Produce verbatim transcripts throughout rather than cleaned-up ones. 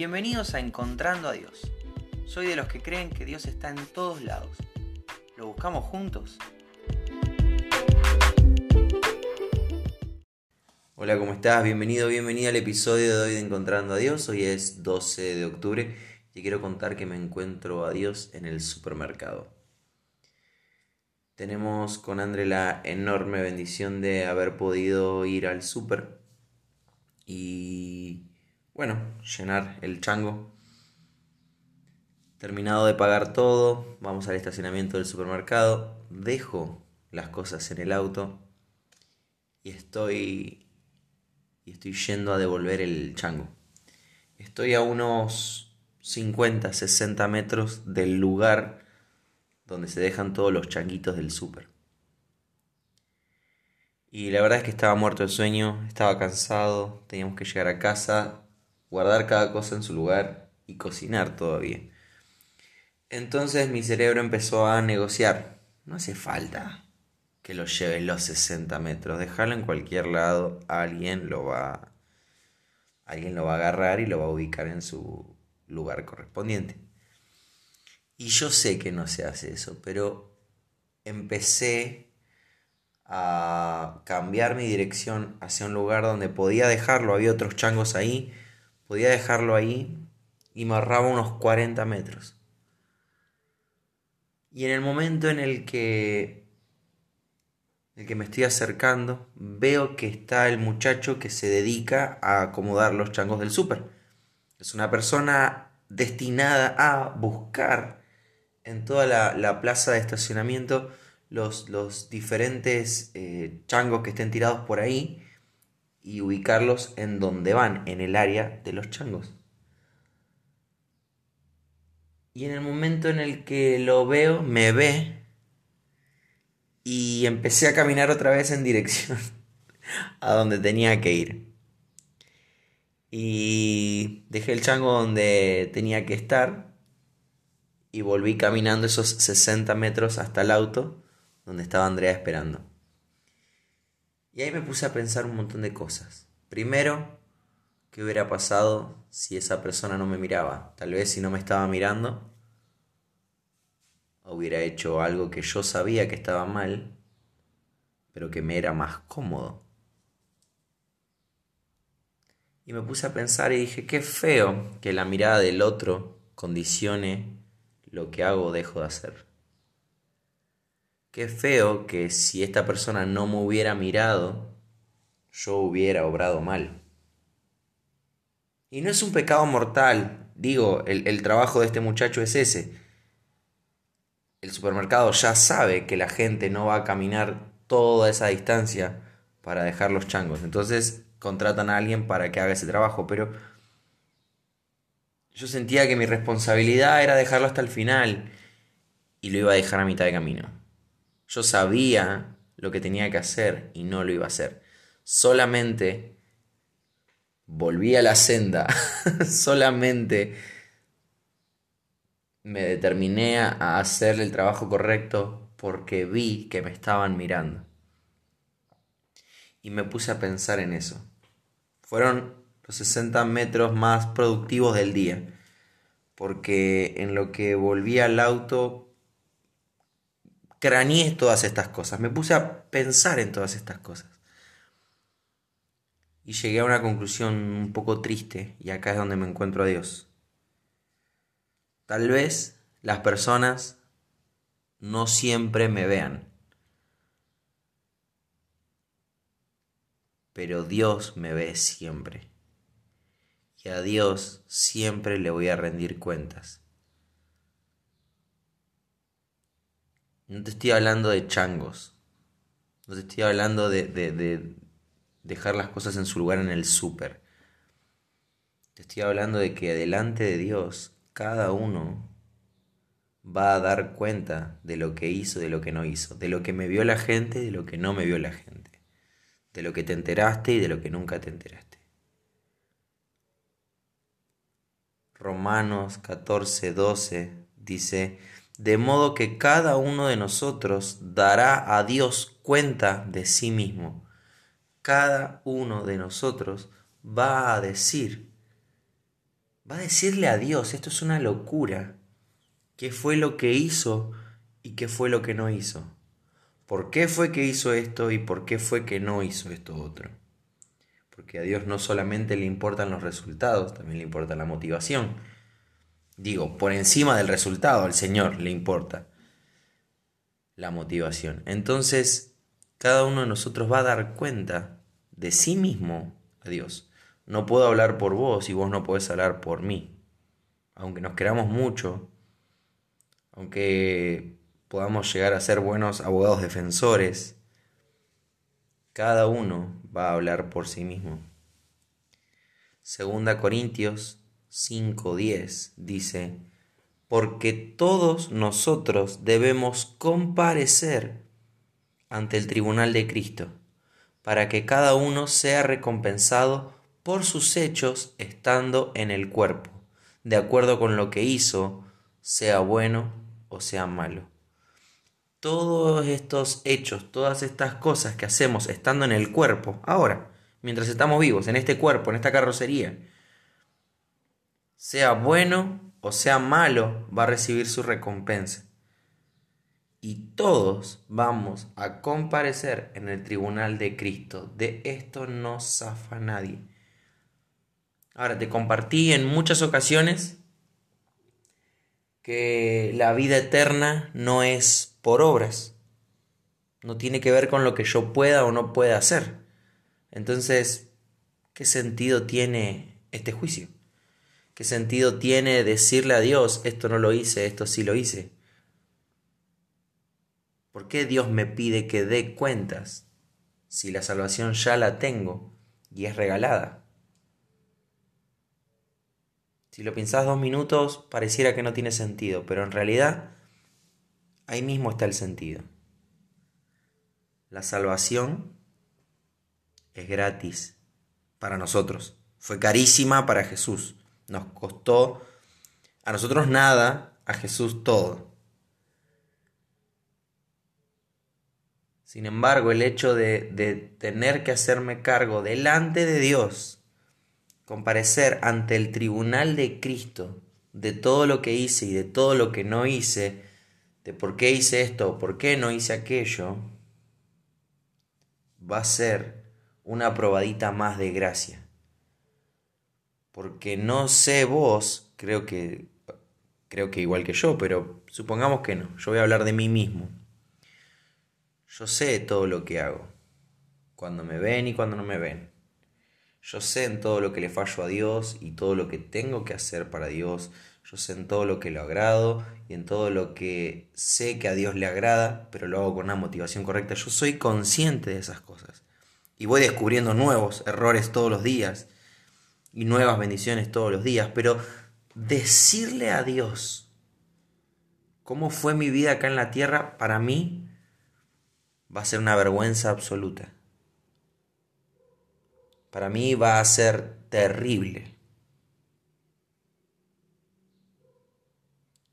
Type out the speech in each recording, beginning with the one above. Bienvenidos a Encontrando a Dios. Soy de los que creen que Dios está en todos lados. ¿Lo buscamos juntos? Hola, ¿cómo estás? Bienvenido, bienvenida al episodio de hoy de Encontrando a Dios. Hoy es doce de octubre y quiero contar que me encuentro a Dios en el supermercado. Tenemos con André la enorme bendición de haber podido ir al súper y, bueno, llenar el chango. Terminado de pagar todo, vamos al estacionamiento del supermercado, dejo las cosas en el auto y estoy, y estoy yendo a devolver el chango. Estoy a unos cincuenta, sesenta metros del lugar donde se dejan todos los changuitos del súper. Y la verdad es que estaba muerto de sueño, estaba cansado, teníamos que llegar a casa, guardar cada cosa en su lugar y cocinar todavía. Entonces mi cerebro empezó a negociar. No hace falta que lo lleves los sesenta metros, dejarlo en cualquier lado, alguien lo va, alguien lo va a agarrar y lo va a ubicar en su lugar correspondiente. Y yo sé que no se hace eso, pero empecé a cambiar mi dirección hacia un lugar donde podía dejarlo. Había otros changos ahí, podía dejarlo ahí y me ahorraba unos cuarenta metros. Y en el momento en el que, en el que me estoy acercando, veo que está el muchacho que se dedica a acomodar los changos del súper. Es una persona destinada a buscar en toda la, la plaza de estacionamiento los, los diferentes eh, changos que estén tirados por ahí y ubicarlos en donde van, en el área de los changos. Y en el momento en el que lo veo, me ve y empecé a caminar otra vez en dirección a donde tenía que ir. Y dejé el chango donde tenía que estar. Y volví caminando esos sesenta metros hasta el auto donde estaba Andrea esperando. Y ahí me puse a pensar un montón de cosas. Primero, ¿qué hubiera pasado si esa persona no me miraba? Tal vez si no me estaba mirando, hubiera hecho algo que yo sabía que estaba mal, pero que me era más cómodo. Y me puse a pensar y dije, qué feo que la mirada del otro condicione lo que hago o dejo de hacer. Qué feo que si esta persona no me hubiera mirado, yo hubiera obrado mal. Y no es un pecado mortal. Digo, el, el trabajo de este muchacho es ese. El supermercado ya sabe que la gente no va a caminar toda esa distancia para dejar los changos. Entonces contratan a alguien para que haga ese trabajo. Pero yo sentía que mi responsabilidad era dejarlo hasta el final y lo iba a dejar a mitad de camino. Yo sabía lo que tenía que hacer y no lo iba a hacer. Solamente volví a la senda, solamente me determiné a hacer el trabajo correcto porque vi que me estaban mirando. Y me puse a pensar en eso. Fueron sesenta metros más productivos del día, porque en lo que volví al auto craneé todas estas cosas, me puse a pensar en todas estas cosas y llegué a una conclusión un poco triste, y acá es donde me encuentro a Dios. Tal vez las personas no siempre me vean, pero Dios me ve siempre. Y a Dios siempre le voy a rendir cuentas. No te estoy hablando de changos. No te estoy hablando de, de, de dejar las cosas en su lugar en el súper. Te estoy hablando de que delante de Dios cada uno va a dar cuenta de lo que hizo, de lo que no hizo. De lo que me vio la gente, de lo que no me vio la gente. De lo que te enteraste y de lo que nunca te enteraste. Romanos catorce doce dice, de modo que cada uno de nosotros dará a Dios cuenta de sí mismo. Cada uno de nosotros va a decir, va a decirle a Dios, esto es una locura, qué fue lo que hizo y qué fue lo que no hizo. ¿Por qué fue que hizo esto y por qué fue que no hizo esto otro? Porque a Dios no solamente le importan los resultados, también le importa la motivación. Digo, por encima del resultado al Señor le importa la motivación. Entonces, cada uno de nosotros va a dar cuenta de sí mismo a Dios. No puedo hablar por vos y vos no podés hablar por mí. Aunque nos queramos mucho, aunque podamos llegar a ser buenos abogados defensores, cada uno va a hablar por sí mismo. Segunda Corintios cinco diez dice: porque todos nosotros debemos comparecer ante el tribunal de Cristo, para que cada uno sea recompensado por sus hechos estando en el cuerpo, de acuerdo con lo que hizo, sea bueno o sea malo. Todos estos hechos, todas estas cosas que hacemos estando en el cuerpo, ahora, mientras estamos vivos, en este cuerpo, en esta carrocería, sea bueno o sea malo, va a recibir su recompensa. Y todos vamos a comparecer en el tribunal de Cristo. De esto no zafa nadie. Ahora, te compartí en muchas ocasiones que la vida eterna no es por obras. No tiene que ver con lo que yo pueda o no pueda hacer. Entonces, ¿qué sentido tiene este juicio? ¿Qué sentido tiene decirle a Dios, esto no lo hice, esto sí lo hice? ¿Por qué Dios me pide que dé cuentas si la salvación ya la tengo y es regalada? Si lo pensás dos minutos, pareciera que no tiene sentido, pero en realidad ahí mismo está el sentido. La salvación es gratis para nosotros. Fue carísima para Jesús. Nos costó a nosotros nada, a Jesús todo. Sin embargo, el hecho de, de tener que hacerme cargo delante de Dios, comparecer ante el tribunal de Cristo de todo lo que hice y de todo lo que no hice, de por qué hice esto o por qué no hice aquello, va a ser una probadita más de gracia. Porque no sé vos, creo que, creo que igual que yo, pero supongamos que no, yo voy a hablar de mí mismo. Yo sé todo lo que hago, cuando me ven y cuando no me ven. Yo sé en todo lo que le fallo a Dios y todo lo que tengo que hacer para Dios. Yo sé en todo lo que lo agrado y en todo lo que sé que a Dios le agrada, pero lo hago con una motivación correcta. Yo soy consciente de esas cosas. Y voy descubriendo nuevos errores todos los días y nuevas bendiciones todos los días. Pero decirle a Dios cómo fue mi vida acá en la tierra, para mí va a ser una vergüenza absoluta. Para mí va a ser terrible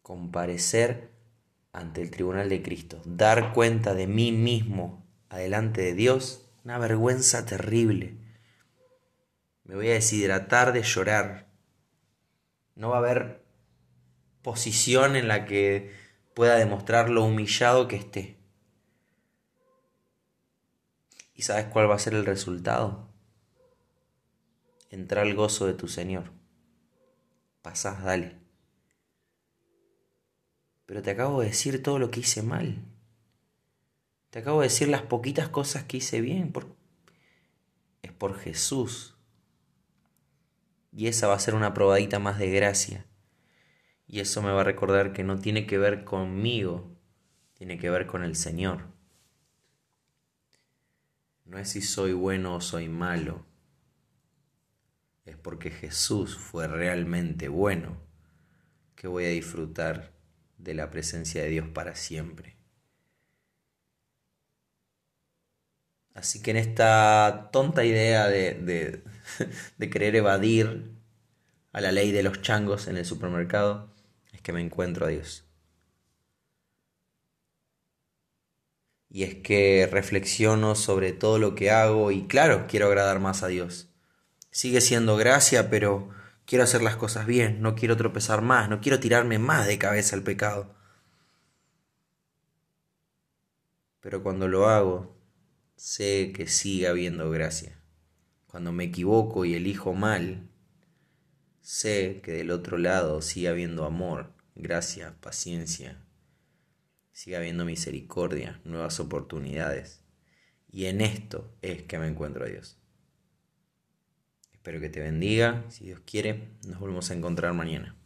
comparecer ante el tribunal de Cristo. Dar cuenta de mí mismo adelante de Dios, una vergüenza terrible. Me voy a deshidratar de llorar. No va a haber posición en la que pueda demostrar lo humillado que esté. ¿Y sabes cuál va a ser el resultado? Entra al gozo de tu Señor. Pasás, dale. Pero te acabo de decir todo lo que hice mal. Te acabo de decir las poquitas cosas que hice bien. Por... Es por Jesús. Y esa va a ser una probadita más de gracia. Y eso me va a recordar que no tiene que ver conmigo. Tiene que ver con el Señor. No es si soy bueno o soy malo. Es porque Jesús fue realmente bueno que voy a disfrutar de la presencia de Dios para siempre. Así que en esta tonta idea de, de, de querer evadir a la ley de los changos en el supermercado, es que me encuentro a Dios. Y es que reflexiono sobre todo lo que hago y claro, quiero agradar más a Dios. Sigue siendo gracia, pero Quiero hacer las cosas bien, no quiero tropezar más, no quiero tirarme más de cabeza al pecado. Pero cuando lo hago, sé que sigue habiendo gracia. Cuando me equivoco y elijo mal, sé que del otro lado sigue habiendo amor, gracia, paciencia. Sigue habiendo misericordia, nuevas oportunidades. Y en esto es que me encuentro a Dios. Espero que te bendiga. Si Dios quiere, nos volvemos a encontrar mañana.